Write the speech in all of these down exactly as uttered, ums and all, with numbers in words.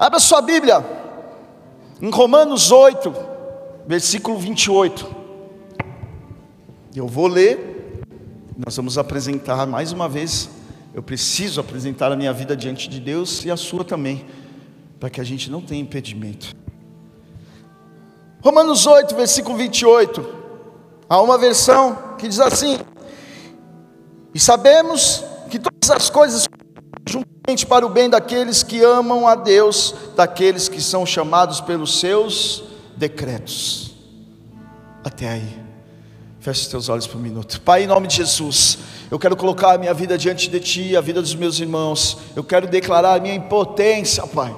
Abra sua Bíblia em Romanos oito, versículo vinte e oito. Eu vou ler, nós vamos apresentar mais uma vez. Eu preciso apresentar a minha vida diante de Deus e a sua também, para que a gente não tenha impedimento. Romanos oito, versículo vinte e oito. Há uma versão que diz assim: e sabemos que todas as coisas juntamente para o bem daqueles que amam a Deus, daqueles que são chamados pelos seus decretos. Até aí. Feche os teus olhos por um minuto. Pai, em nome de Jesus, eu quero colocar a minha vida diante de Ti, a vida dos meus irmãos. Eu quero declarar a minha impotência, Pai.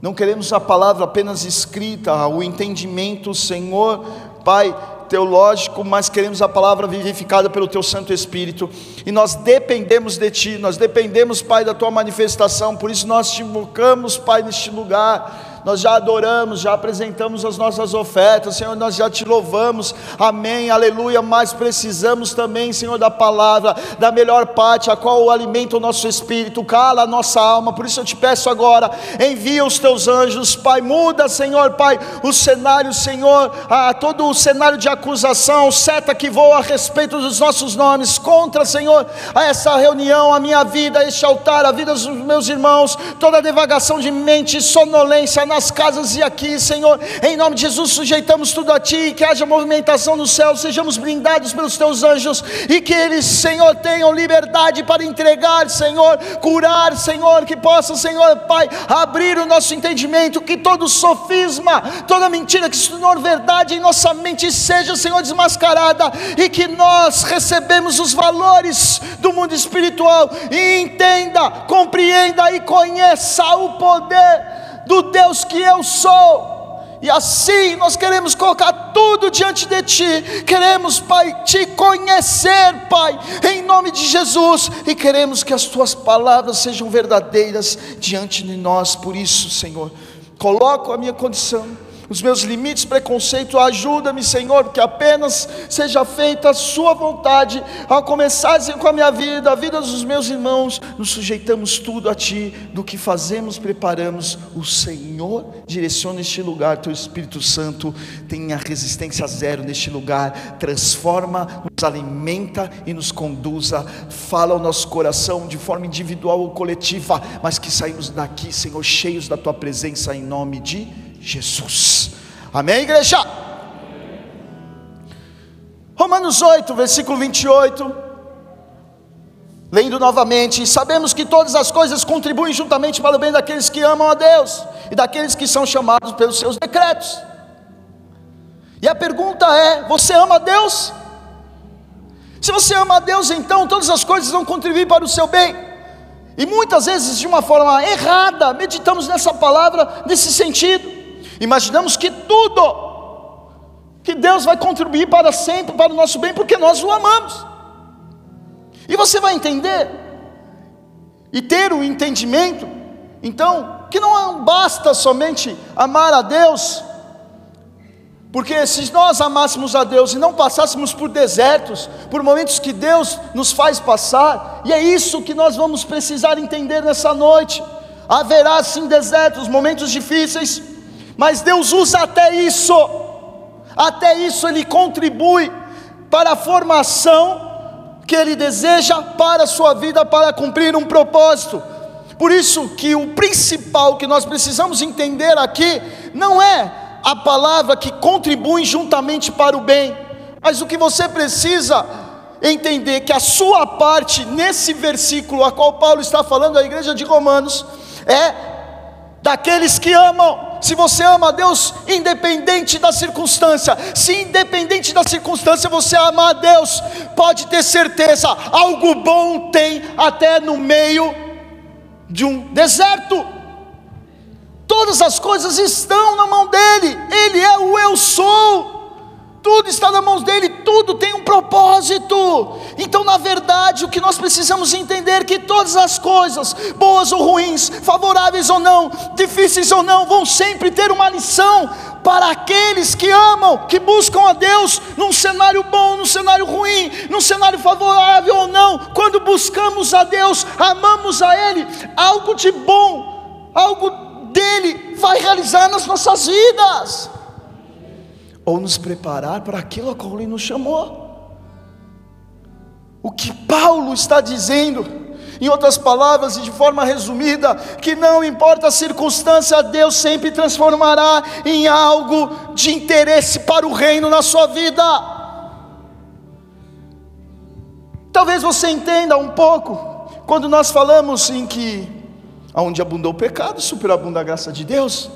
Não queremos a palavra apenas escrita, o entendimento, Senhor, Pai, teológico, mas queremos a palavra vivificada pelo Teu Santo Espírito, e nós dependemos de Ti, nós dependemos, Pai, da Tua manifestação. Por isso nós Te invocamos, Pai, neste lugar. Nós já adoramos, já apresentamos as nossas ofertas, Senhor, nós já Te louvamos, amém, aleluia, mas precisamos também, Senhor, da palavra, da melhor parte, a qual alimenta o nosso espírito, cala a nossa alma. Por isso eu Te peço agora, envia os Teus anjos, Pai, muda, Senhor, Pai, o cenário, Senhor, a todo o cenário de acusação, seta que voa a respeito dos nossos nomes, contra, Senhor, a essa reunião, a minha vida, a este altar, a vida dos meus irmãos, toda divagação de mente, sonolência, nas casas e aqui, Senhor, em nome de Jesus, sujeitamos tudo a Ti, que haja movimentação no céu, sejamos blindados pelos Teus anjos, e que eles, Senhor, tenham liberdade para entregar, Senhor, curar, Senhor, que possa, Senhor, Pai, abrir o nosso entendimento, que todo sofisma, toda mentira que se tornou verdade em nossa mente seja, Senhor, desmascarada, e que nós recebemos os valores do mundo espiritual, e entenda, compreenda e conheça o poder do Deus que eu sou. E assim nós queremos colocar tudo diante de Ti, queremos, Pai, Te conhecer, Pai, em nome de Jesus, e queremos que as Tuas palavras sejam verdadeiras diante de nós. Por isso, Senhor, coloco a minha condição, os meus limites, preconceito, ajuda-me, Senhor, que apenas seja feita a Sua vontade, ao começar, Senhor, com a minha vida, a vida dos meus irmãos, nos sujeitamos tudo a Ti, do que fazemos, preparamos, o Senhor direciona este lugar. Teu Espírito Santo tenha resistência zero neste lugar, transforma, nos alimenta e nos conduza, fala ao nosso coração, de forma individual ou coletiva, mas que saímos daqui, Senhor, cheios da Tua presença, em nome de Jesus, amém, igreja? Amém. Romanos oito, versículo vinte e oito, lendo novamente: sabemos que todas as coisas contribuem juntamente para o bem daqueles que amam a Deus, e daqueles que são chamados pelos seus decretos. E a pergunta é: você ama a Deus? Se você ama a Deus, então todas as coisas vão contribuir para o seu bem. E muitas vezes, de uma forma errada, meditamos nessa palavra nesse sentido. Imaginamos que tudo que Deus vai contribuir para sempre para o nosso bem, porque nós o amamos. E você vai entender e ter o entendimento, então, que não basta somente amar a Deus, porque se nós amássemos a Deus e não passássemos por desertos, por momentos que Deus nos faz passar, e é isso que nós vamos precisar entender nessa noite, haverá sim desertos, momentos difíceis, mas Deus usa até isso, até isso Ele contribui para a formação que Ele deseja para a sua vida, para cumprir um propósito. Por isso que o principal que nós precisamos entender aqui, não é a palavra que contribui juntamente para o bem, mas o que você precisa entender, que a sua parte nesse versículo, a qual Paulo está falando à igreja de Romanos, é daqueles que amam. Se você ama a Deus, independente da circunstância, se independente da circunstância você ama a Deus, pode ter certeza, algo bom tem até no meio de um deserto. Todas as coisas estão na mão dEle, Ele é o eu sou, tudo está na mão dEle, tudo tem um propósito. Então, na verdade, o que nós precisamos entender é que todas as coisas, boas ou ruins, favoráveis ou não, difíceis ou não, vão sempre ter uma lição para aqueles que amam, que buscam a Deus, num cenário bom, num cenário ruim, num cenário favorável ou não. Quando buscamos a Deus, amamos a Ele, algo de bom, algo dele vai realizar nas nossas vidas, ou nos preparar para aquilo a qual ele nos chamou. O que Paulo está dizendo, em outras palavras e de forma resumida, que não importa a circunstância, Deus sempre transformará em algo de interesse para o reino na sua vida. Talvez você entenda um pouco, quando nós falamos em que, onde abundou o pecado, superabunda a graça de Deus.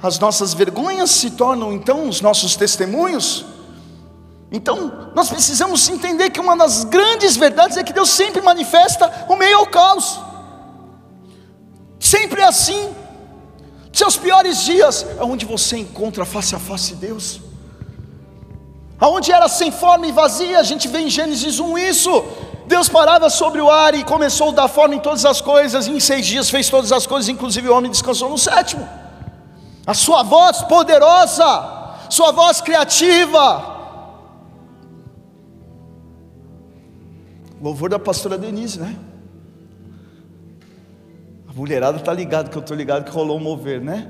As nossas vergonhas se tornam então os nossos testemunhos. Então nós precisamos entender que uma das grandes verdades é que Deus sempre manifesta o meio ao caos. Sempre é assim. Seus piores dias é onde você encontra face a face Deus. Aonde era sem forma e vazia, a gente vê em Gênesis um isso. Deus parava sobre o ar e começou a dar forma em todas as coisas, e em seis dias fez todas as coisas, inclusive o homem descansou no sétimo. A sua voz poderosa, sua voz criativa. Louvor da pastora Denise, né? A mulherada está ligada, que eu estou ligado que rolou um mover, né?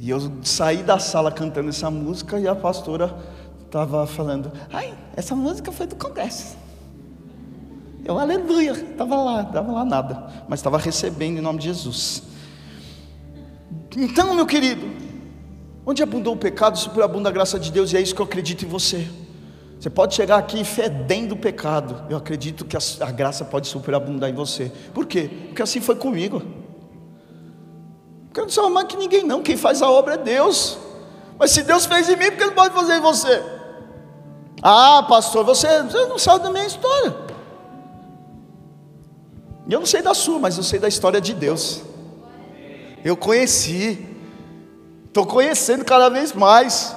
E eu saí da sala cantando essa música e a pastora estava falando: ai, essa música foi do congresso. Eu, aleluia, estava lá, estava lá nada, mas estava recebendo em nome de Jesus. Então, meu querido, onde abundou o pecado, superabunda a graça de Deus, e é isso que eu acredito em você. Você pode chegar aqui fedendo o pecado, eu acredito que a, a graça pode superabundar em você. Por quê? Porque assim foi comigo. Porque eu não sou mais que ninguém não, quem faz a obra é Deus. Mas se Deus fez em mim, porque Ele pode fazer em você? Ah, pastor, você, você não sabe da minha história. E eu não sei da sua, mas eu sei da história de Deus. Eu conheci, estou conhecendo cada vez mais.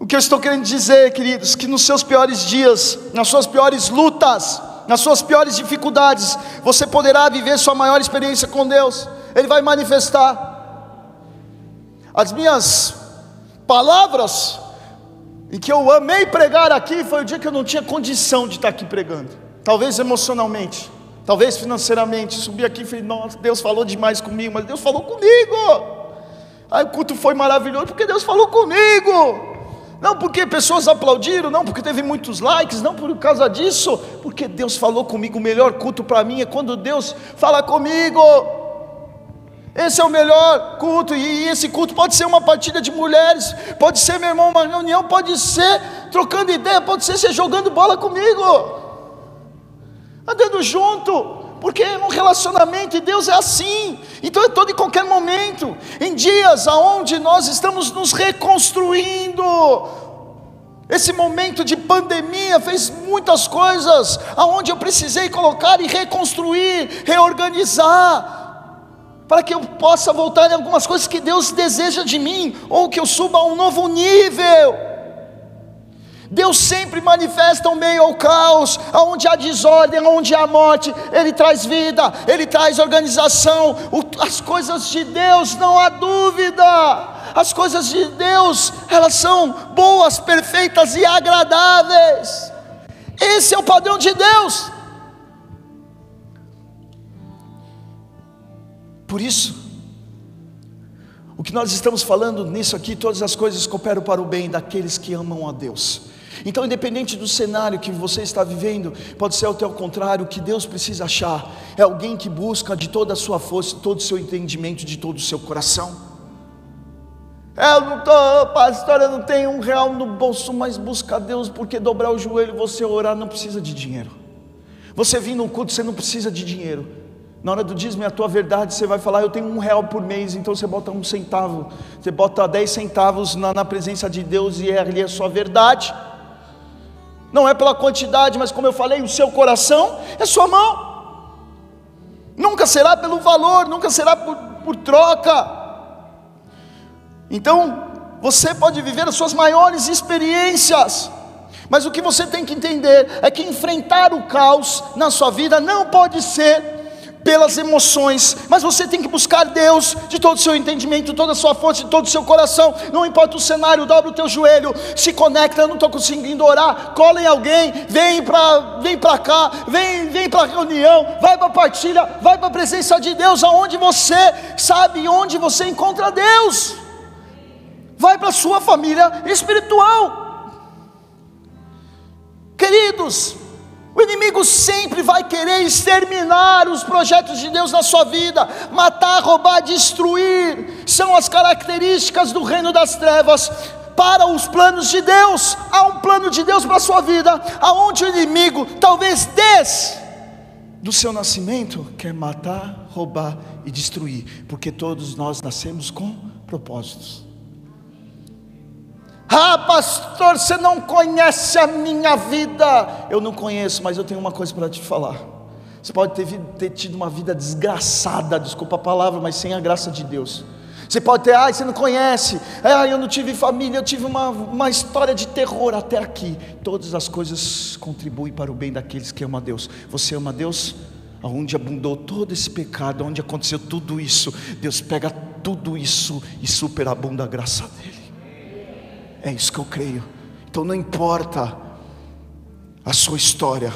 O que eu estou querendo dizer, queridos, que nos seus piores dias, nas suas piores lutas, nas suas piores dificuldades, você poderá viver sua maior experiência com Deus. Ele vai manifestar. As minhas palavras, e que eu amei pregar aqui, foi o dia que eu não tinha condição de estar aqui pregando, talvez emocionalmente, talvez financeiramente. Subi aqui e falei: nossa, Deus falou demais comigo, mas Deus falou comigo. Aí o culto foi maravilhoso, porque Deus falou comigo, não porque pessoas aplaudiram, não porque teve muitos likes, não por causa disso, porque Deus falou comigo. O melhor culto para mim é quando Deus fala comigo. Esse é o melhor culto, e esse culto pode ser uma partida de mulheres, pode ser, meu irmão, uma reunião, pode ser trocando ideia, pode ser você jogando bola comigo, andando junto, porque é um relacionamento e Deus é assim. Então é todo e qualquer momento, em dias aonde nós estamos nos reconstruindo. Esse momento de pandemia fez muitas coisas, aonde eu precisei colocar e reconstruir, reorganizar, para que eu possa voltar em algumas coisas que Deus deseja de mim, ou que eu suba a um novo nível. Deus sempre manifesta o meio ao caos, aonde há desordem, aonde há morte, Ele traz vida, Ele traz organização. As coisas de Deus, não há dúvida, as coisas de Deus, elas são boas, perfeitas e agradáveis. Esse é o padrão de Deus. Por isso, o que nós estamos falando nisso aqui, todas as coisas cooperam para o bem daqueles que amam a Deus. Então, independente do cenário que você está vivendo, pode ser até o contrário, o que Deus precisa achar é alguém que busca de toda a sua força, todo o seu entendimento, de todo o seu coração. Eu não estou, pastor, eu não tenho um real no bolso, mas busca a Deus, porque dobrar o joelho, você orar, não precisa de dinheiro. Você vir num culto, você não precisa de dinheiro. Na hora do dízimo é a tua verdade, você vai falar: eu tenho um real por mês, então você bota um centavo, você bota dez centavos na, na presença de Deus, e é ali a sua verdade. Não é pela quantidade, mas como eu falei, o seu coração é sua mão. Nunca será pelo valor, nunca será por, por troca. Então você pode viver as suas maiores experiências, mas o que você tem que entender é que enfrentar o caos na sua vida não pode ser pelas emoções, mas você tem que buscar Deus de todo o seu entendimento, toda a sua força, de todo o seu coração, não importa o cenário, dobra o teu joelho, se conecta. Eu não estou conseguindo orar, cola em alguém, vem para vem para cá, vem, vem para a reunião, vai para a partilha, vai para a presença de Deus, aonde você sabe, onde você encontra Deus, vai para a sua família espiritual, queridos. O inimigo sempre vai querer exterminar os projetos de Deus na sua vida, matar, roubar, destruir, são as características do reino das trevas. Para os planos de Deus, há um plano de Deus para a sua vida, aonde o inimigo, talvez desde do seu nascimento, quer matar, roubar e destruir, porque todos nós nascemos com propósitos. Ah, pastor, você não conhece a minha vida. Eu não conheço, mas eu tenho uma coisa para te falar. Você pode ter, ter tido uma vida desgraçada, desculpa a palavra, mas sem a graça de Deus. Você pode ter, ah, você não conhece, ah, eu não tive família, eu tive uma, uma história de terror até aqui. Todas as coisas contribuem para o bem daqueles que amam a Deus. Você ama a Deus? Onde abundou todo esse pecado, onde aconteceu tudo isso, Deus pega tudo isso e superabunda a graça dele. É isso que eu creio. Então não importa a sua história,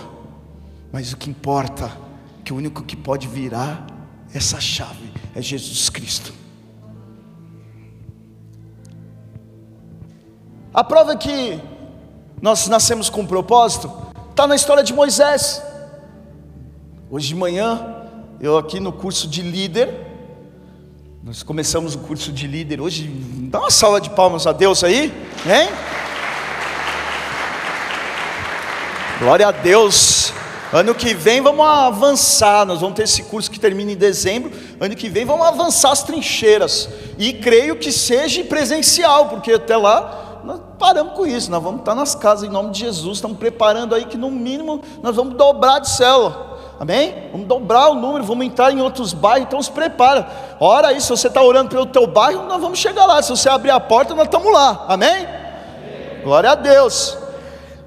mas o que importa é que o único que pode virar essa chave é Jesus Cristo. A prova que nós nascemos com um propósito está na história de Moisés. Hoje de manhã, eu aqui no curso de líder, nós começamos o curso de líder hoje. Dá uma salva de palmas a Deus aí, hein? Glória a Deus. Ano que vem vamos avançar, nós vamos ter esse curso que termina em dezembro. Ano que vem vamos avançar as trincheiras, e creio que seja presencial, porque até lá nós paramos com isso, nós vamos estar nas casas em nome de Jesus. Estamos preparando aí que no mínimo nós vamos dobrar de célula. Amém? Vamos dobrar o número, vamos entrar em outros bairros, então se prepara. Ora aí, se você está orando pelo teu bairro, nós vamos chegar lá. Se você abrir a porta, nós estamos lá. Amém? Amém? Glória a Deus.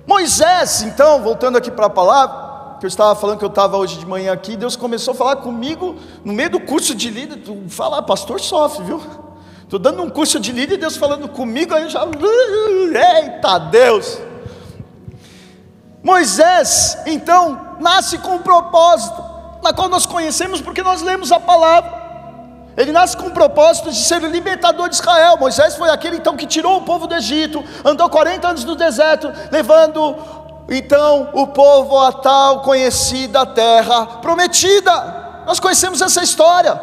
Moisés, então, voltando aqui para a palavra que eu estava falando, que eu estava hoje de manhã aqui, Deus começou a falar comigo no meio do curso de líder. Tu fala, pastor sofre, viu? Estou dando um curso de líder e Deus falando comigo, aí eu já, eita Deus. Moisés, então, nasce com um propósito, na qual nós conhecemos porque nós lemos a palavra. Ele nasce com o propósito de ser o libertador de Israel. Moisés foi aquele então que tirou o povo do Egito, andou quarenta anos no deserto, levando então o povo à tal conhecida terra prometida. Nós conhecemos essa história,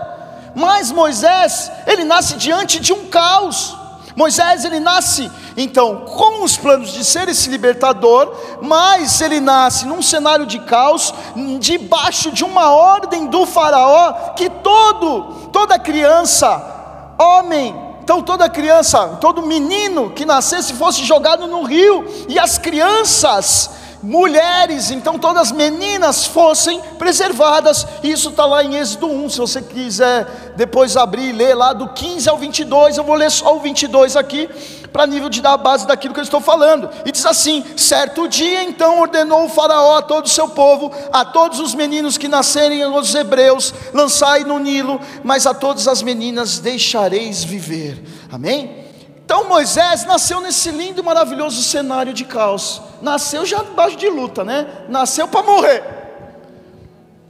mas Moisés, ele nasce diante de um caos. Moisés, ele nasce então com os planos de ser esse libertador, mas ele nasce num cenário de caos, debaixo de uma ordem do faraó, que todo, toda criança, homem, então toda criança, todo menino que nascesse fosse jogado no rio, e as crianças, mulheres, então todas as meninas fossem preservadas. Isso está lá em Êxodo um, se você quiser depois abrir e ler lá do quinze ao vinte e dois, eu vou ler só o vinte e dois aqui, para nível de dar a base daquilo que eu estou falando, e diz assim: certo dia então ordenou o faraó a todo o seu povo, a todos os meninos que nascerem os hebreus, lançai no Nilo, mas a todas as meninas deixareis viver. Amém? Então Moisés nasceu nesse lindo e maravilhoso cenário de caos, nasceu já debaixo de luta, né? Nasceu para morrer.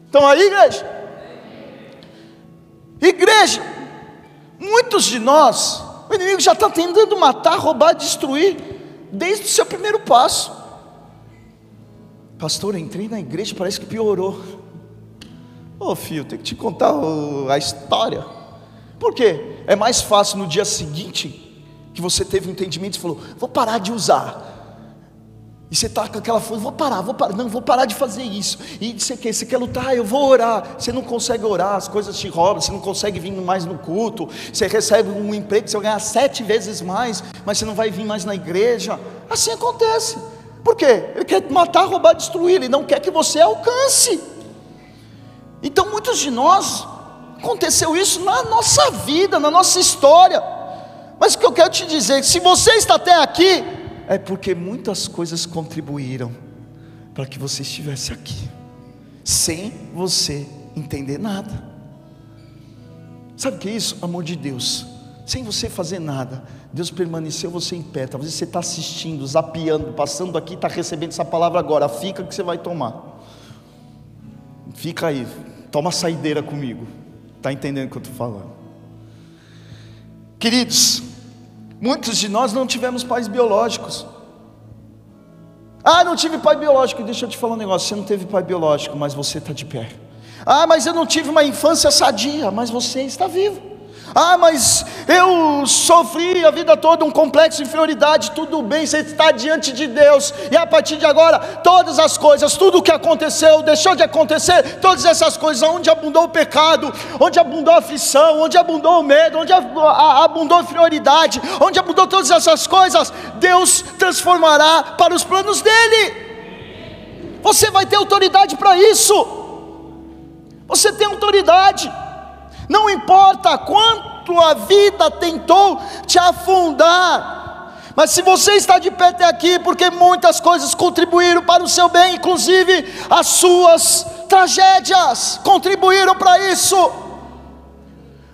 Então aí, igreja, igreja, muitos de nós, o inimigo já está tentando matar, roubar, destruir, desde o seu primeiro passo. Pastor, eu entrei na igreja, parece que piorou. Ô oh, filho, tenho que te contar a história. Por quê? É mais fácil no dia seguinte, que você teve um entendimento e falou, vou parar de usar, e você está com aquela força, vou parar, vou parar, não, vou parar de fazer isso, e você quer, você quer lutar, eu vou orar, você não consegue orar, as coisas te roubam, você não consegue vir mais no culto, você recebe um emprego, você vai ganhar sete vezes mais, mas você não vai vir mais na igreja. Assim acontece. Por quê? Ele quer matar, roubar, destruir, ele não quer que você alcance. Então muitos de nós, aconteceu isso na nossa vida, na nossa história. Mas o que eu quero te dizer, se você está até aqui, é porque muitas coisas contribuíram para que você estivesse aqui. Sem você entender nada. Sabe o que é isso? Amor de Deus. Sem você fazer nada, Deus permaneceu você em pé. Talvez você está assistindo, zapeando, passando aqui, está recebendo essa palavra agora. Fica que você vai tomar. Fica aí, toma saideira comigo. Está entendendo o que eu estou falando? Queridos, muitos de nós não tivemos pais biológicos. Ah, não tive pai biológico. Deixa eu te falar um negócio, você não teve pai biológico, mas você está de pé. Ah, mas eu não tive uma infância sadia, mas você está vivo. Ah, mas eu sofri a vida toda um complexo de inferioridade. Tudo bem, você está diante de Deus, e a partir de agora, todas as coisas, tudo o que aconteceu, deixou de acontecer, todas essas coisas, onde abundou o pecado, onde abundou a aflição, onde abundou o medo, onde abundou a inferioridade, onde abundou todas essas coisas, Deus transformará para os planos dEle. Você vai ter autoridade para isso. Você tem autoridade. Não importa quanto a vida tentou te afundar, mas se você está de pé até aqui, porque muitas coisas contribuíram para o seu bem, inclusive as suas tragédias contribuíram para isso.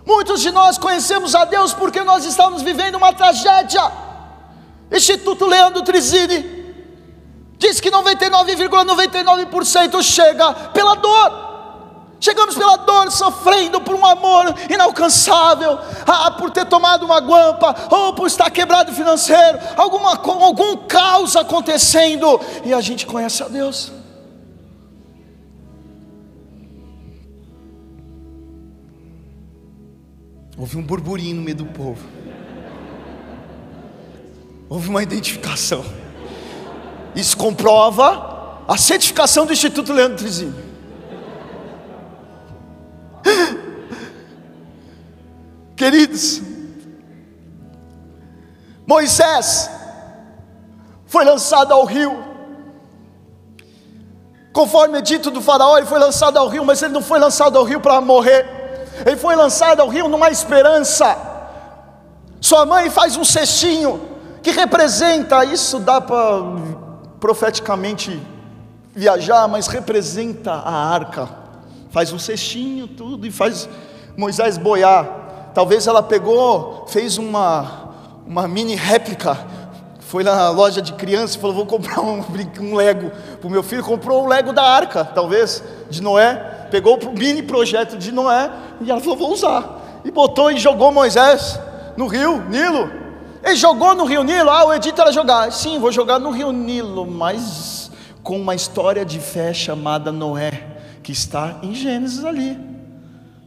Muitos de nós conhecemos a Deus porque nós estamos vivendo uma tragédia. Instituto Leandro Terzini diz que noventa e nove vírgula noventa e nove por cento chega pela dor. Chegamos pela dor, sofrendo por um amor inalcançável, ah, por ter tomado uma guampa, ou por estar quebrado financeiro, alguma, algum caos acontecendo, e a gente conhece a Deus. Houve um burburinho no meio do povo, houve uma identificação. Isso comprova a certificação do Instituto Leandro Terzini. Queridos, Moisés foi lançado ao rio, conforme o dito do faraó. Ele foi lançado ao rio, mas ele não foi lançado ao rio para morrer, ele foi lançado ao rio numa esperança. Sua mãe faz um cestinho que representa, isso dá para profeticamente viajar, mas representa a arca. Faz um cestinho, tudo, e faz Moisés boiar. Talvez ela pegou, fez uma, uma mini réplica, foi lá na loja de criança e falou: vou comprar um, um Lego para o meu filho. Comprou o Lego da arca, talvez, de Noé, pegou o mini projeto de Noé, e ela falou: vou usar, e botou e jogou Moisés no rio Nilo. Ele jogou no rio Nilo. Ah, o Egito era jogar, sim, vou jogar no rio Nilo, mas com uma história de fé chamada Noé, que está em Gênesis ali.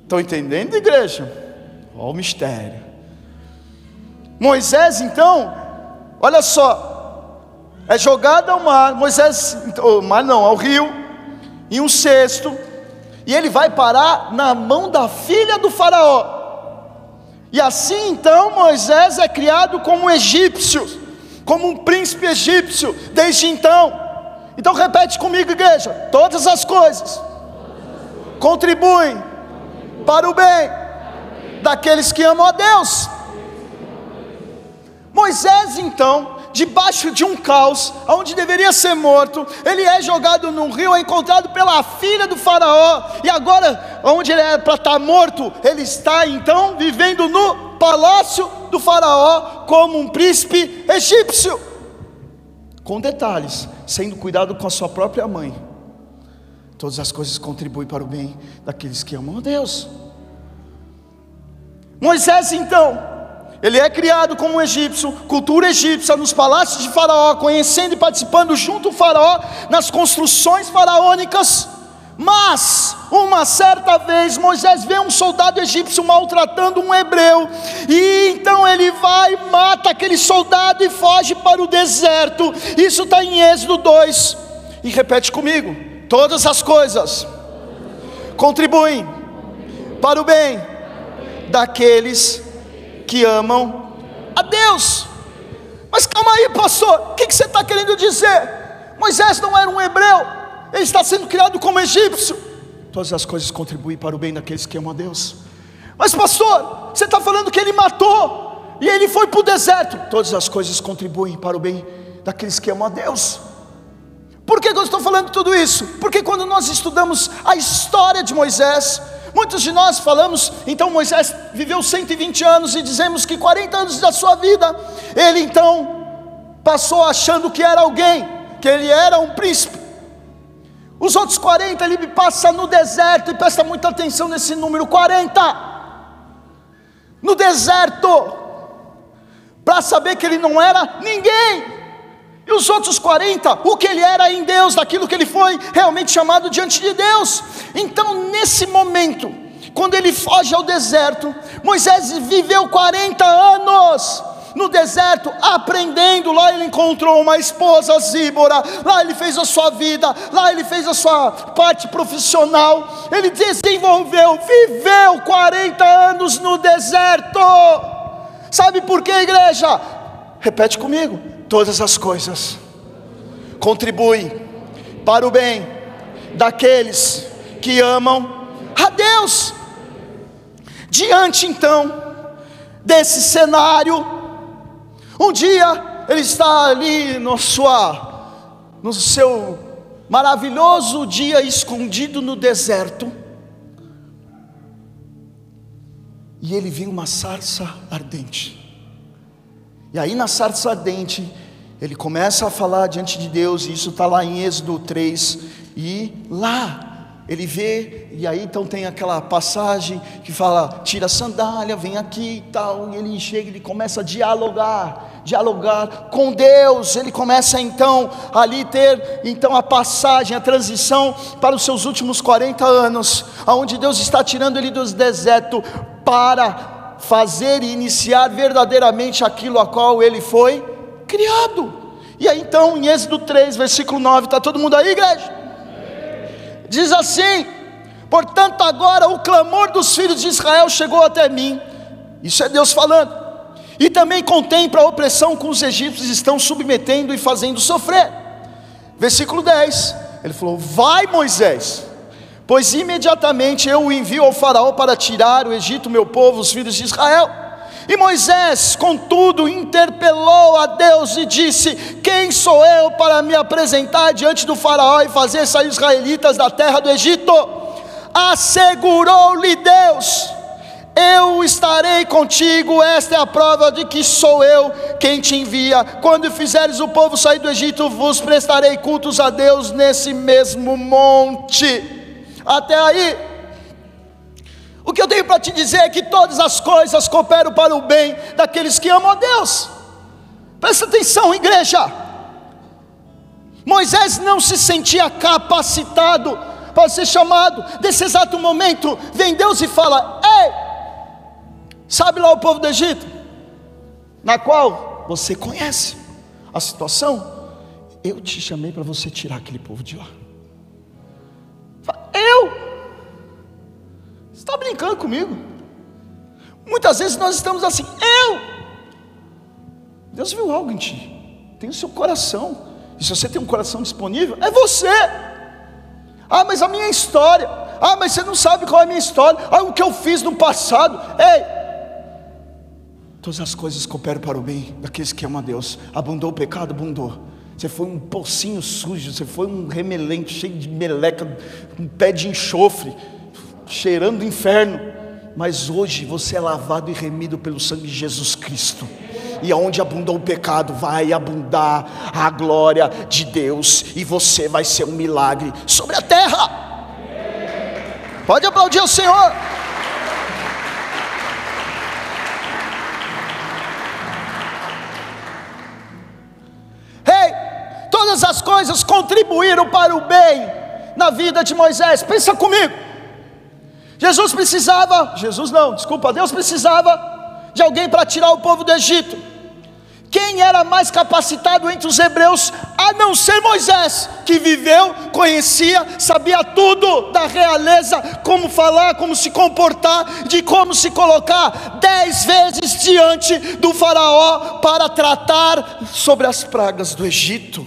Estão entendendo, igreja? Olha o mistério. Moisés, então, olha só, é jogado ao mar. Moisés, ao mar não, ao rio, em um cesto, e ele vai parar na mão da filha do faraó. E assim então Moisés é criado como um egípcio, como um príncipe egípcio, desde então. Então repete comigo, igreja: todas as coisas contribuem para o bem daqueles que amam a Deus. Moisés, então, debaixo de um caos, onde deveria ser morto, ele é jogado num rio, é encontrado pela filha do faraó, e agora, onde ele é para estar morto, ele está então vivendo no palácio do faraó, como um príncipe egípcio, com detalhes, sendo cuidado com a sua própria mãe. Todas as coisas contribuem para o bem daqueles que amam a Deus. Moisés, então, ele é criado como um egípcio, cultura egípcia, nos palácios de faraó, conhecendo e participando junto ao faraó, nas construções faraônicas. Mas, uma certa vez, Moisés vê um soldado egípcio maltratando um hebreu, e então ele vai, mata aquele soldado e foge para o deserto. Isso está em Êxodo dois, e repete comigo: todas as coisas contribuem para o bem daqueles que amam a Deus. Mas calma aí, pastor, o que, que você está querendo dizer? Moisés não era um hebreu, ele está sendo criado como egípcio. Todas as coisas contribuem para o bem daqueles que amam a Deus. Mas pastor, você está falando que ele matou, e ele foi para o deserto. Todas as coisas contribuem para o bem daqueles que amam a Deus. Por que eu estou falando tudo isso? Porque quando nós estudamos a história de Moisés, muitos de nós falamos, então Moisés viveu cento e vinte anos e dizemos que quarenta anos da sua vida, ele então passou achando que era alguém, que ele era um príncipe. Os outros quarenta ele passa no deserto, e presta muita atenção nesse número, quarenta, no deserto, para saber que ele não era ninguém. E os outros quarenta, o que ele era em Deus, daquilo que ele foi realmente chamado diante de Deus. Então nesse momento, quando ele foge ao deserto, Moisés viveu quarenta anos no deserto, aprendendo. Lá ele encontrou uma esposa, Zípora, lá ele fez a sua vida, lá ele fez a sua parte profissional, ele desenvolveu, viveu quarenta anos no deserto. Sabe por quê, igreja? Repete comigo. Todas as coisas contribuem para o bem daqueles que amam a Deus. Diante então desse cenário, um dia ele está ali no, sua, no seu maravilhoso dia, escondido no deserto, e ele viu uma sarça ardente. E aí na sarça ardente, ele começa a falar diante de Deus, e isso está lá em Êxodo três, e lá ele vê, e aí então tem aquela passagem que fala, tira a sandália, vem aqui e tal, e ele chega, ele começa a dialogar, dialogar com Deus. Ele começa então ali ter, então a passagem, a transição para os seus últimos quarenta anos, aonde Deus está tirando ele do deserto, para fazer e iniciar verdadeiramente aquilo a qual ele foi criado. E aí então em Êxodo três, versículo nove, está todo mundo aí, igreja? Diz assim: portanto agora o clamor dos filhos de Israel chegou até mim, isso é Deus falando, e também contempla a opressão que os egípcios estão submetendo e fazendo sofrer. Versículo dez, ele falou: vai, Moisés, pois imediatamente eu o envio ao faraó para tirar o Egito, meu povo, os filhos de Israel. E Moisés, contudo, interpelou a Deus e disse: quem sou eu para me apresentar diante do faraó e fazer sair os israelitas da terra do Egito? Assegurou-lhe Deus: eu estarei contigo, esta é a prova de que sou eu quem te envia. Quando fizeres o povo sair do Egito, vos prestarei cultos a Deus nesse mesmo monte. Até aí, o que eu tenho para te dizer é que todas as coisas cooperam para o bem daqueles que amam a Deus. Presta atenção, igreja. Moisés não se sentia capacitado para ser chamado. Nesse exato momento, vem Deus e fala: ei, sabe lá o povo do Egito, na qual você conhece a situação? Eu te chamei para você tirar aquele povo de lá. Eu? Você está brincando comigo? Muitas vezes nós estamos assim: eu? Deus viu algo em ti, tem o seu coração, e se você tem um coração disponível, é você. Ah, mas a minha história, ah, mas você não sabe qual é a minha história, ah, o que eu fiz no passado. Ei, todas as coisas cooperam para o bem daqueles que amam a Deus. Abundou o pecado, abundou. Você foi um pocinho sujo, você foi um remelente, cheio de meleca, um pé de enxofre, cheirando o inferno, mas hoje você é lavado e remido pelo sangue de Jesus Cristo, e aonde abundou o pecado, vai abundar a glória de Deus, e você vai ser um milagre sobre a terra. Pode aplaudir o Senhor. Todas as coisas contribuíram para o bem na vida de Moisés. Pensa comigo, Jesus precisava, Jesus não, desculpa, Deus precisava de alguém para tirar o povo do Egito. Quem era mais capacitado entre os hebreus, a não ser Moisés, que viveu, conhecia, sabia tudo da realeza, como falar, como se comportar, de como se colocar dez vezes diante do faraó para tratar sobre as pragas do Egito.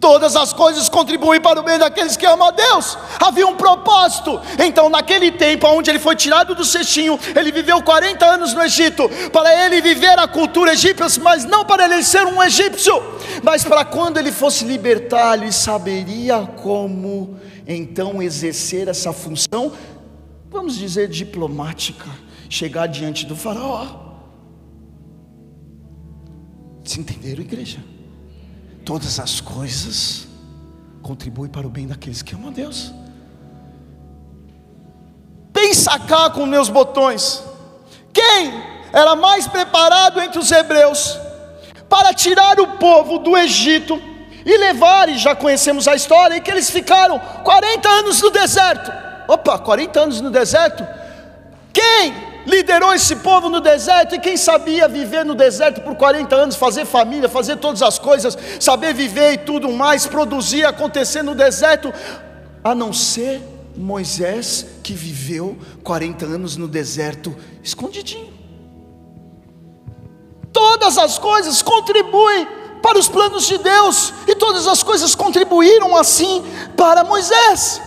Todas as coisas contribuem para o bem daqueles que amam a Deus. Havia um propósito. Então naquele tempo onde ele foi tirado do cestinho, ele viveu quarenta anos no Egito, para ele viver a cultura egípcia, mas não para ele ser um egípcio, mas para quando ele fosse libertar, ele saberia como então exercer essa função, vamos dizer diplomática, chegar diante do faraó. Se entenderam, igreja? Todas as coisas contribuem para o bem daqueles que amam a Deus. Pensa cá com meus botões. Quem era mais preparado entre os hebreus para tirar o povo do Egito e levar, e já conhecemos a história, e que eles ficaram quarenta anos no deserto. Opa, quarenta anos no deserto? Quem liderou esse povo no deserto? E quem sabia viver no deserto por quarenta anos, fazer família, fazer todas as coisas, saber viver e tudo mais, produzir, acontecer no deserto, a não ser Moisés, que viveu quarenta anos no deserto, escondidinho. Todas as coisas contribuem para os planos de Deus, e todas as coisas contribuíram assim para Moisés.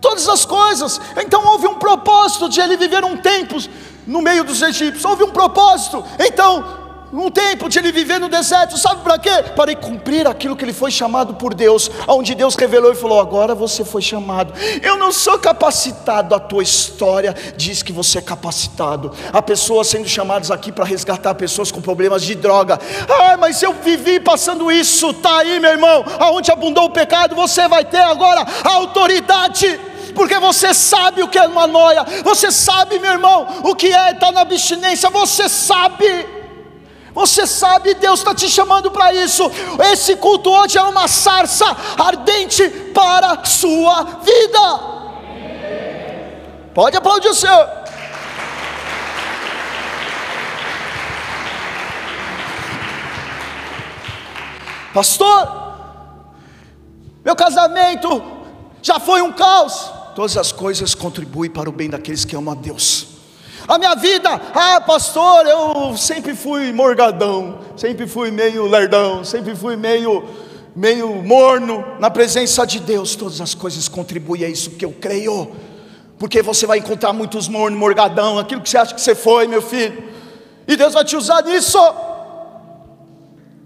Todas as coisas. Então houve um propósito de ele viver um tempo no meio dos egípcios. Houve um propósito, então, um tempo de ele viver no deserto, sabe para quê? Para ele cumprir aquilo que ele foi chamado por Deus, onde Deus revelou e falou: agora você foi chamado. Eu não sou capacitado, a tua história diz que você é capacitado. Há pessoas sendo chamadas aqui para resgatar pessoas com problemas de droga. Ah, mas eu vivi passando isso. Tá aí, meu irmão, aonde abundou o pecado, você vai ter agora a autoridade, porque você sabe o que é uma noia, você sabe, meu irmão, o que é estar na abstinência, você sabe. Você sabe, Deus está te chamando para isso. Esse culto hoje é uma sarça ardente para a sua vida. Pode aplaudir o Senhor. Pastor, meu casamento já foi um caos. Todas as coisas contribuem para o bem daqueles que amam a Deus. A minha vida, ah pastor, eu sempre fui morgadão, sempre fui meio lerdão, sempre fui meio, meio morno na presença de Deus. Todas as coisas contribuem, é isso que eu creio, porque você vai encontrar muitos mornos, morgadão, aquilo que você acha que você foi, meu filho, e Deus vai te usar nisso.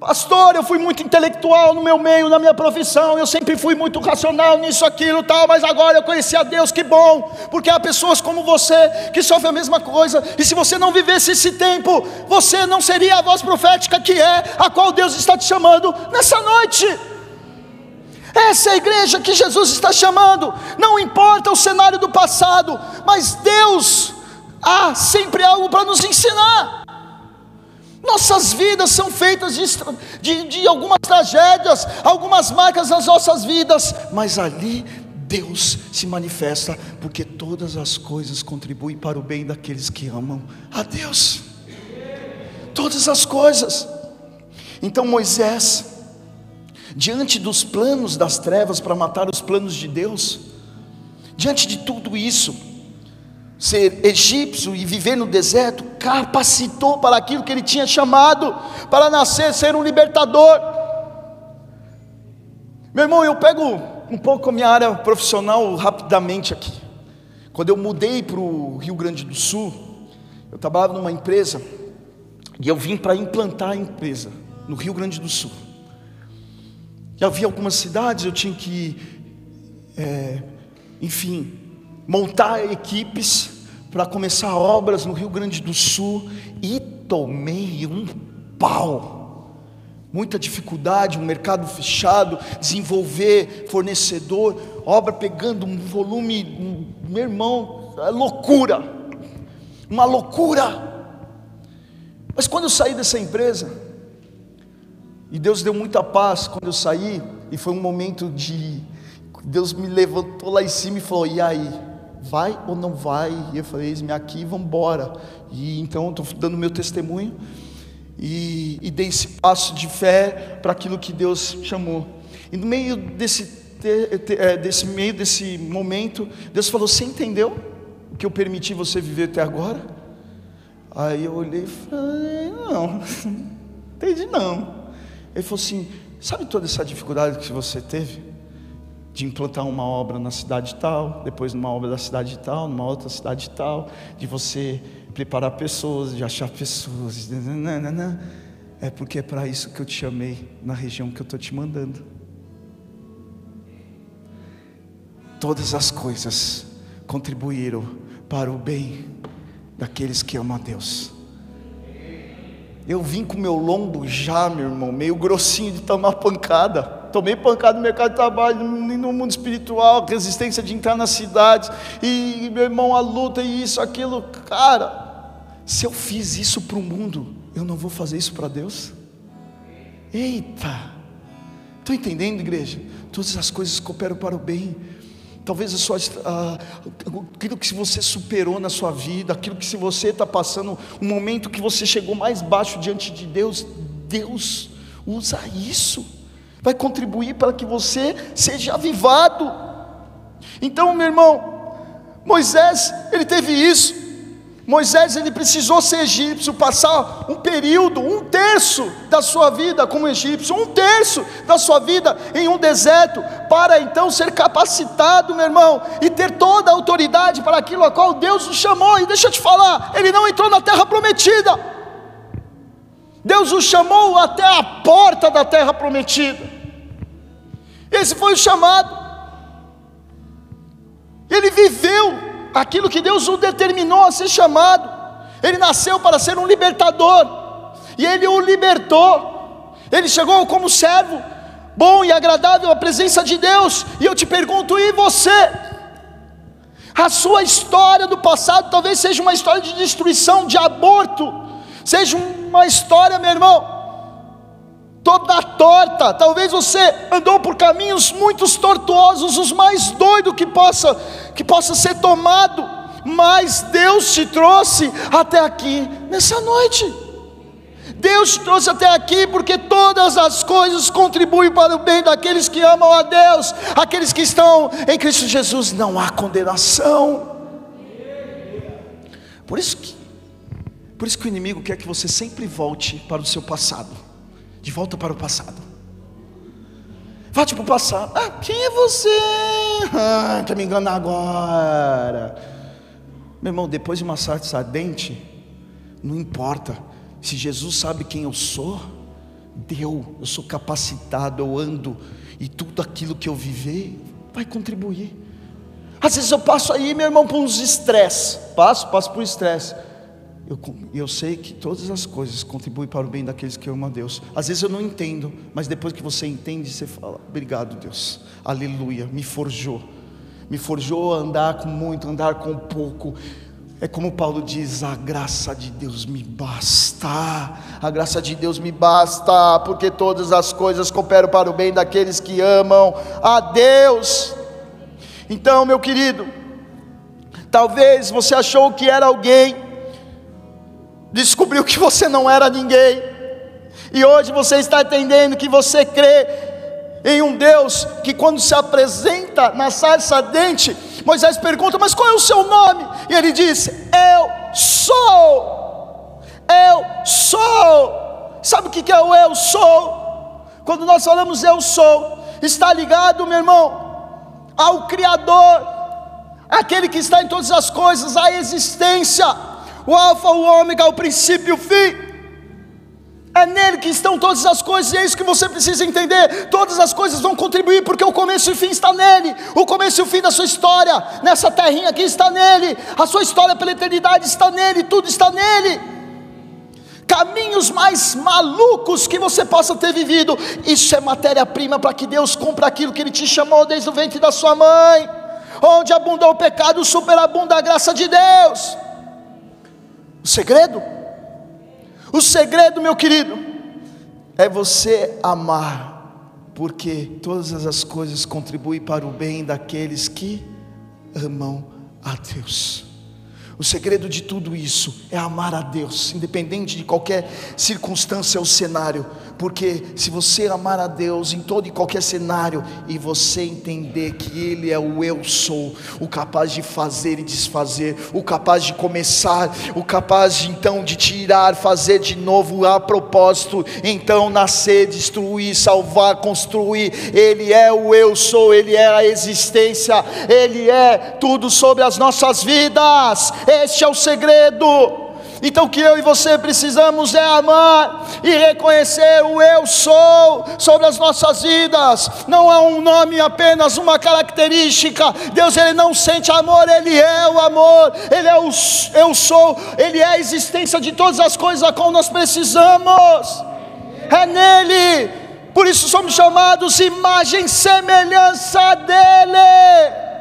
Pastor, eu fui muito intelectual no meu meio, na minha profissão, eu sempre fui muito racional nisso, aquilo, tal, mas agora eu conheci a Deus, que bom, porque há pessoas como você, que sofrem a mesma coisa, e se você não vivesse esse tempo, você não seria a voz profética que é, a qual Deus está te chamando nessa noite. Essa é a igreja que Jesus está chamando. Não importa o cenário do passado, mas Deus, há sempre algo para nos ensinar. Nossas vidas são feitas de, de, de algumas tragédias, algumas marcas nas nossas vidas, mas ali Deus se manifesta, porque todas as coisas contribuem para o bem daqueles que amam a Deus. Todas as coisas. Então Moisés, diante dos planos das trevas para matar os planos de Deus, diante de tudo isso, ser egípcio e viver no deserto, capacitou para aquilo que ele tinha chamado, para nascer, ser um libertador. Meu irmão, eu pego um pouco a minha área profissional rapidamente aqui. Quando eu mudei para o Rio Grande do Sul, eu trabalhava numa empresa, e eu vim para implantar a empresa no Rio Grande do Sul. Já havia algumas cidades, eu tinha que, é, enfim... montar equipes para começar obras no Rio Grande do Sul, e tomei um pau, muita dificuldade, um mercado fechado, desenvolver fornecedor, obra pegando um volume, um, meu irmão, é loucura, uma loucura. Mas quando eu saí dessa empresa, e Deus deu muita paz quando eu saí, e foi um momento de, Deus me levantou lá em cima e falou: e aí? Vai ou não vai? E eu falei: eis-me aqui, vamos embora. E então estou dando meu testemunho, e, e dei esse passo de fé para aquilo que Deus chamou. E no meio desse, te, te, é, desse, meio desse momento, Deus falou: você entendeu o que eu permiti você viver até agora? Aí eu olhei e falei: não, entendi não. Ele falou assim: Sabe toda essa dificuldade que você teve de implantar uma obra na cidade tal, depois numa obra da cidade tal, numa outra cidade tal, de você preparar pessoas, de achar pessoas, nananana. É porque é para isso que eu te chamei, na região que eu estou te mandando. Todas as coisas contribuíram para o bem daqueles que amam a Deus. Eu vim com meu lombo já, meu irmão, meio grossinho de tomar pancada. Tomei pancada no mercado de trabalho, no mundo espiritual, resistência de entrar nas cidades, e meu irmão, a luta, e isso, aquilo. Cara, se eu fiz isso para o mundo, eu não vou fazer isso para Deus? Eita! Estão entendendo, igreja? Todas as coisas cooperam para o bem. Talvez a sua, a, aquilo que você superou na sua vida, aquilo que você está passando, o momento que você chegou mais baixo diante de Deus, Deus usa isso, vai contribuir para que você seja avivado. Então, meu irmão, Moisés, ele teve isso. Moisés, ele precisou ser egípcio, passar um período, um terço da sua vida como egípcio, um terço da sua vida em um deserto, para então ser capacitado, meu irmão, e ter toda a autoridade para aquilo a qual Deus o chamou. E deixa eu te falar, ele não entrou na terra prometida. Deus o chamou até a porta da terra prometida. Esse foi o chamado. Ele viveu aquilo que Deus o determinou a ser chamado. Ele nasceu para ser um libertador, e ele o libertou. Ele chegou como servo, bom e agradável à presença de Deus. E eu te pergunto, e você? A sua história do passado talvez seja uma história de destruição, de aborto, seja uma história, meu irmão, toda torta. Talvez você andou por caminhos muito tortuosos, os mais doidos que possa, que possa ser tomado, mas Deus te trouxe até aqui nessa noite. Deus te trouxe até aqui porque todas as coisas contribuem para o bem daqueles que amam a Deus. Aqueles que estão em Cristo Jesus não há condenação. Por isso que Por isso que o inimigo quer que você sempre volte para o seu passado. De volta para o passado. Volte para o passado. Ah, quem é você? Ah, quer me enganar agora? Meu irmão, depois de uma sarça ardente, não importa. Se Jesus sabe quem eu sou, deu, eu sou capacitado, eu ando, e tudo aquilo que eu viver vai contribuir. Às vezes eu passo aí, meu irmão, por uns estresse. Passo, passo por estresse. Eu, eu sei que todas as coisas contribuem para o bem daqueles que amam a Deus. Às vezes eu não entendo, mas depois que você entende, você fala, obrigado Deus, aleluia, me forjou, me forjou a andar com muito, andar com pouco. É como Paulo diz, a graça de Deus me basta, a graça de Deus me basta, porque todas as coisas cooperam para o bem daqueles que amam a Deus. Então, meu querido, talvez você achou que era alguém, descobriu que você não era ninguém, e hoje você está entendendo que você crê em um Deus que, quando se apresenta na sarça ardente, Moisés pergunta, mas qual é o seu nome? E ele diz, eu sou, eu sou. Sabe o que é o eu sou? Quando nós falamos eu sou, está ligado, meu irmão, ao Criador, aquele que está em todas as coisas, à existência, o alfa, o ômega, o princípio e o fim. É nele que estão todas as coisas, e é isso que você precisa entender. Todas as coisas vão contribuir, porque o começo e o fim está nele. O começo e o fim da sua história nessa terrinha aqui está nele. A sua história pela eternidade está nele, tudo está nele. Caminhos mais malucos que você possa ter vivido, isso é matéria-prima para que Deus cumpra aquilo que Ele te chamou desde o ventre da sua mãe. Onde abundou o pecado, superabunda a graça de Deus. O segredo, o segredo, meu querido, é você amar, porque todas as coisas contribuem para o bem daqueles que amam a Deus. O segredo de tudo isso é amar a Deus, independente de qualquer circunstância ou cenário, Porque se você amar a Deus em todo e qualquer cenário, e você entender que Ele é o eu sou, o capaz de fazer e desfazer, o capaz de começar, o capaz de, então de tirar, fazer de novo a propósito, então nascer, destruir, salvar, construir, Ele é o eu sou, Ele é a existência, Ele é tudo sobre as nossas vidas. Este é o segredo. Então o que eu e você precisamos é amar e reconhecer o eu sou sobre as nossas vidas. Não há um nome, apenas uma característica. Deus, Ele não sente amor, Ele é o amor, Ele é o eu sou, Ele é a existência de todas as coisas a qual nós precisamos, é nele. Por isso somos chamados imagem e semelhança dele.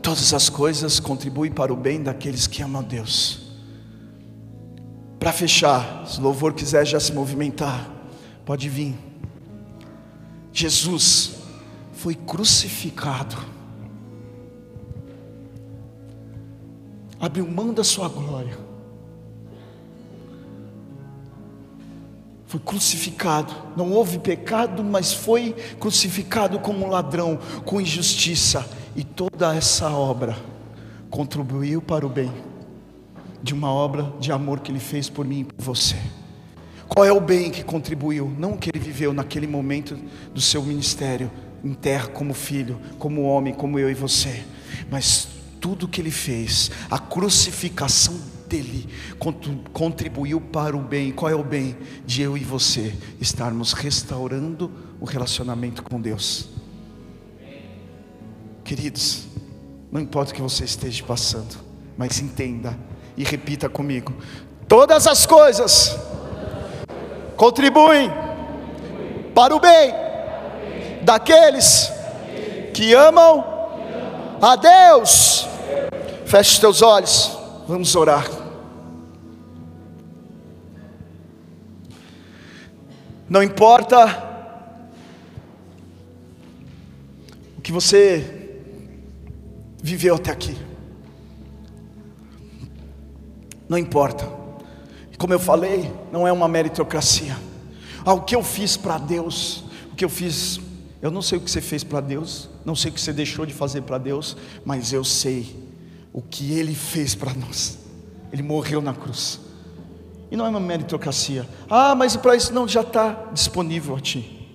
Todas as coisas contribuem para o bem daqueles que amam a Deus. Para fechar, se o louvor quiser já se movimentar, pode vir. Jesus foi crucificado, abriu mão da sua glória, foi crucificado, não houve pecado, mas foi crucificado como um ladrão, com injustiça. E toda essa obra contribuiu para o bem, de uma obra de amor que Ele fez por mim e por você. Qual é o bem que contribuiu? Não o que Ele viveu naquele momento do seu ministério em terra, como filho, como homem, como eu e você, mas tudo que Ele fez, a crucificação dele contribuiu para o bem. Qual é o bem? De eu e você estarmos restaurando o relacionamento com Deus. Queridos, não importa o que você esteja passando, mas entenda e repita comigo: todas as coisas contribuem para o bem daqueles que amam a Deus. Feche os teus olhos, vamos orar. Não importa o que você viveu até aqui, não importa, como eu falei, não é uma meritocracia. Ah, o que eu fiz para Deus, o que eu fiz, eu não sei o que você fez para Deus, não sei o que você deixou de fazer para Deus, mas eu sei o que Ele fez para nós. Ele morreu na cruz, e não é uma meritocracia. Ah, mas para isso não, já está disponível a ti,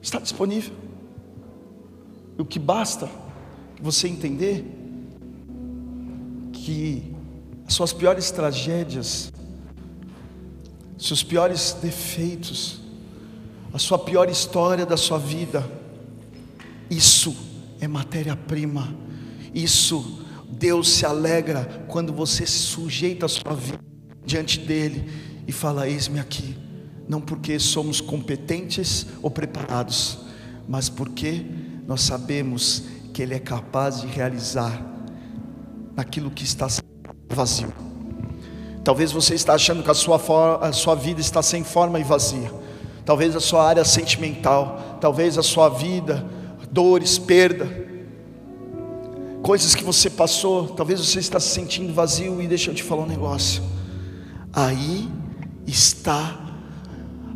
está disponível, o que basta você entender que as suas piores tragédias, seus piores defeitos, a sua pior história da sua vida, isso é matéria-prima. Isso, Deus se alegra quando você se sujeita a sua vida diante dele e fala: eis-me aqui. Não porque somos competentes ou preparados, mas porque nós sabemos que Ele é capaz de realizar naquilo que está vazio. Talvez você está achando que a sua, for, a sua vida está sem forma e vazia, talvez a sua área sentimental, talvez a sua vida, dores, perda, coisas que você passou, talvez você está se sentindo vazio. E deixa eu te falar um negócio: aí está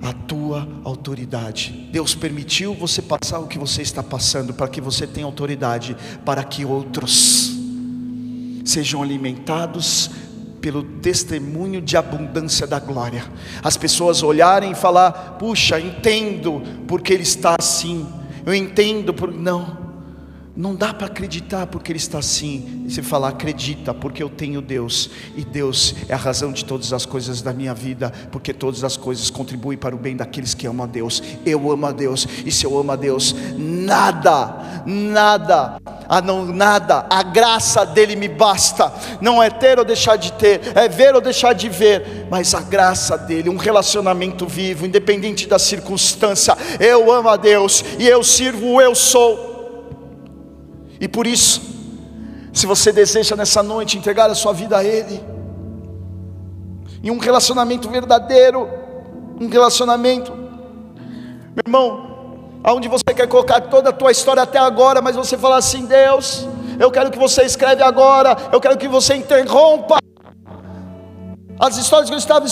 a tua autoridade. Deus permitiu você passar o que você está passando, para que você tenha autoridade, para que outros sejam alimentados pelo testemunho de abundância da glória. As pessoas olharem e falar: puxa, entendo porque ele está assim, eu entendo por... não, não dá para acreditar porque ele está assim. E você fala: acredita, porque eu tenho Deus, e Deus é a razão de todas as coisas da minha vida, porque todas as coisas contribuem para o bem daqueles que amam a Deus. Eu amo a Deus, e se eu amo a Deus, nada, nada, a não nada, a graça dele me basta. Não é ter ou deixar de ter, é ver ou deixar de ver, mas a graça dele, um relacionamento vivo, independente da circunstância. Eu amo a Deus, e eu sirvo o eu sou. E por isso, se você deseja nessa noite entregar a sua vida a Ele, em um relacionamento verdadeiro, um relacionamento, meu irmão, aonde você quer colocar toda a tua história até agora, mas você fala assim: Deus, eu quero que você escreve agora, eu quero que você interrompa as histórias que eu estava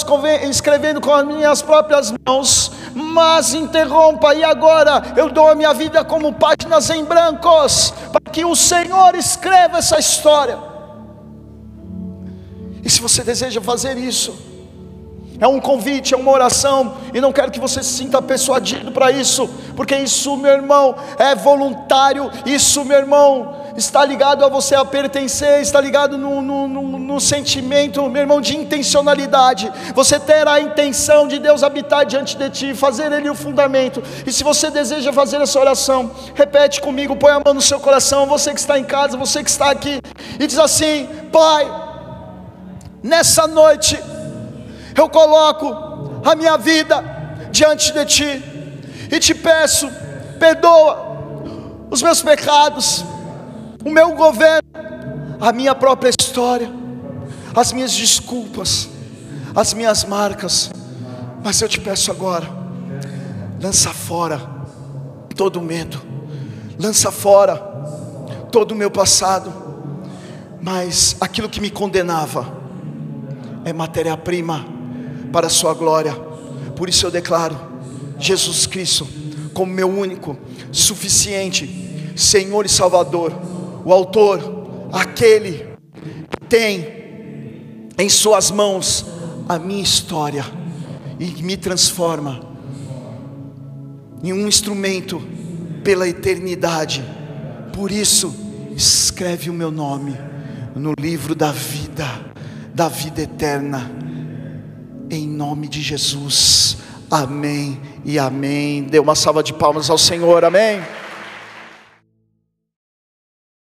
escrevendo com as minhas próprias mãos, mas interrompa, e agora eu dou a minha vida como páginas em brancos, para que o Senhor escreva essa história. E se você deseja fazer isso, é um convite, é uma oração, e não quero que você se sinta persuadido para isso, porque isso, meu irmão, é voluntário, isso, meu irmão, está ligado a você a pertencer, está ligado no, no, no, no sentimento, meu irmão, de intencionalidade. Você terá a intenção de Deus habitar diante de ti, fazer Ele o fundamento. E se você deseja fazer essa oração, repete comigo, põe a mão no seu coração, você que está em casa, você que está aqui, e diz assim: Pai, nessa noite eu coloco a minha vida diante de ti, e te peço, perdoa os meus pecados, o meu governo, a minha própria história, as minhas desculpas, as minhas marcas, mas eu te peço agora, lança fora todo o medo, lança fora todo o meu passado, mas aquilo que me condenava é matéria-prima para a sua glória. Por isso eu declaro Jesus Cristo como meu único, suficiente Senhor e Salvador, o autor, aquele que tem em suas mãos a minha história e me transforma em um instrumento pela eternidade. Por isso, escreve o meu nome no livro da vida, da vida eterna, em nome de Jesus. Amém e amém. Dê uma salva de palmas ao Senhor, amém.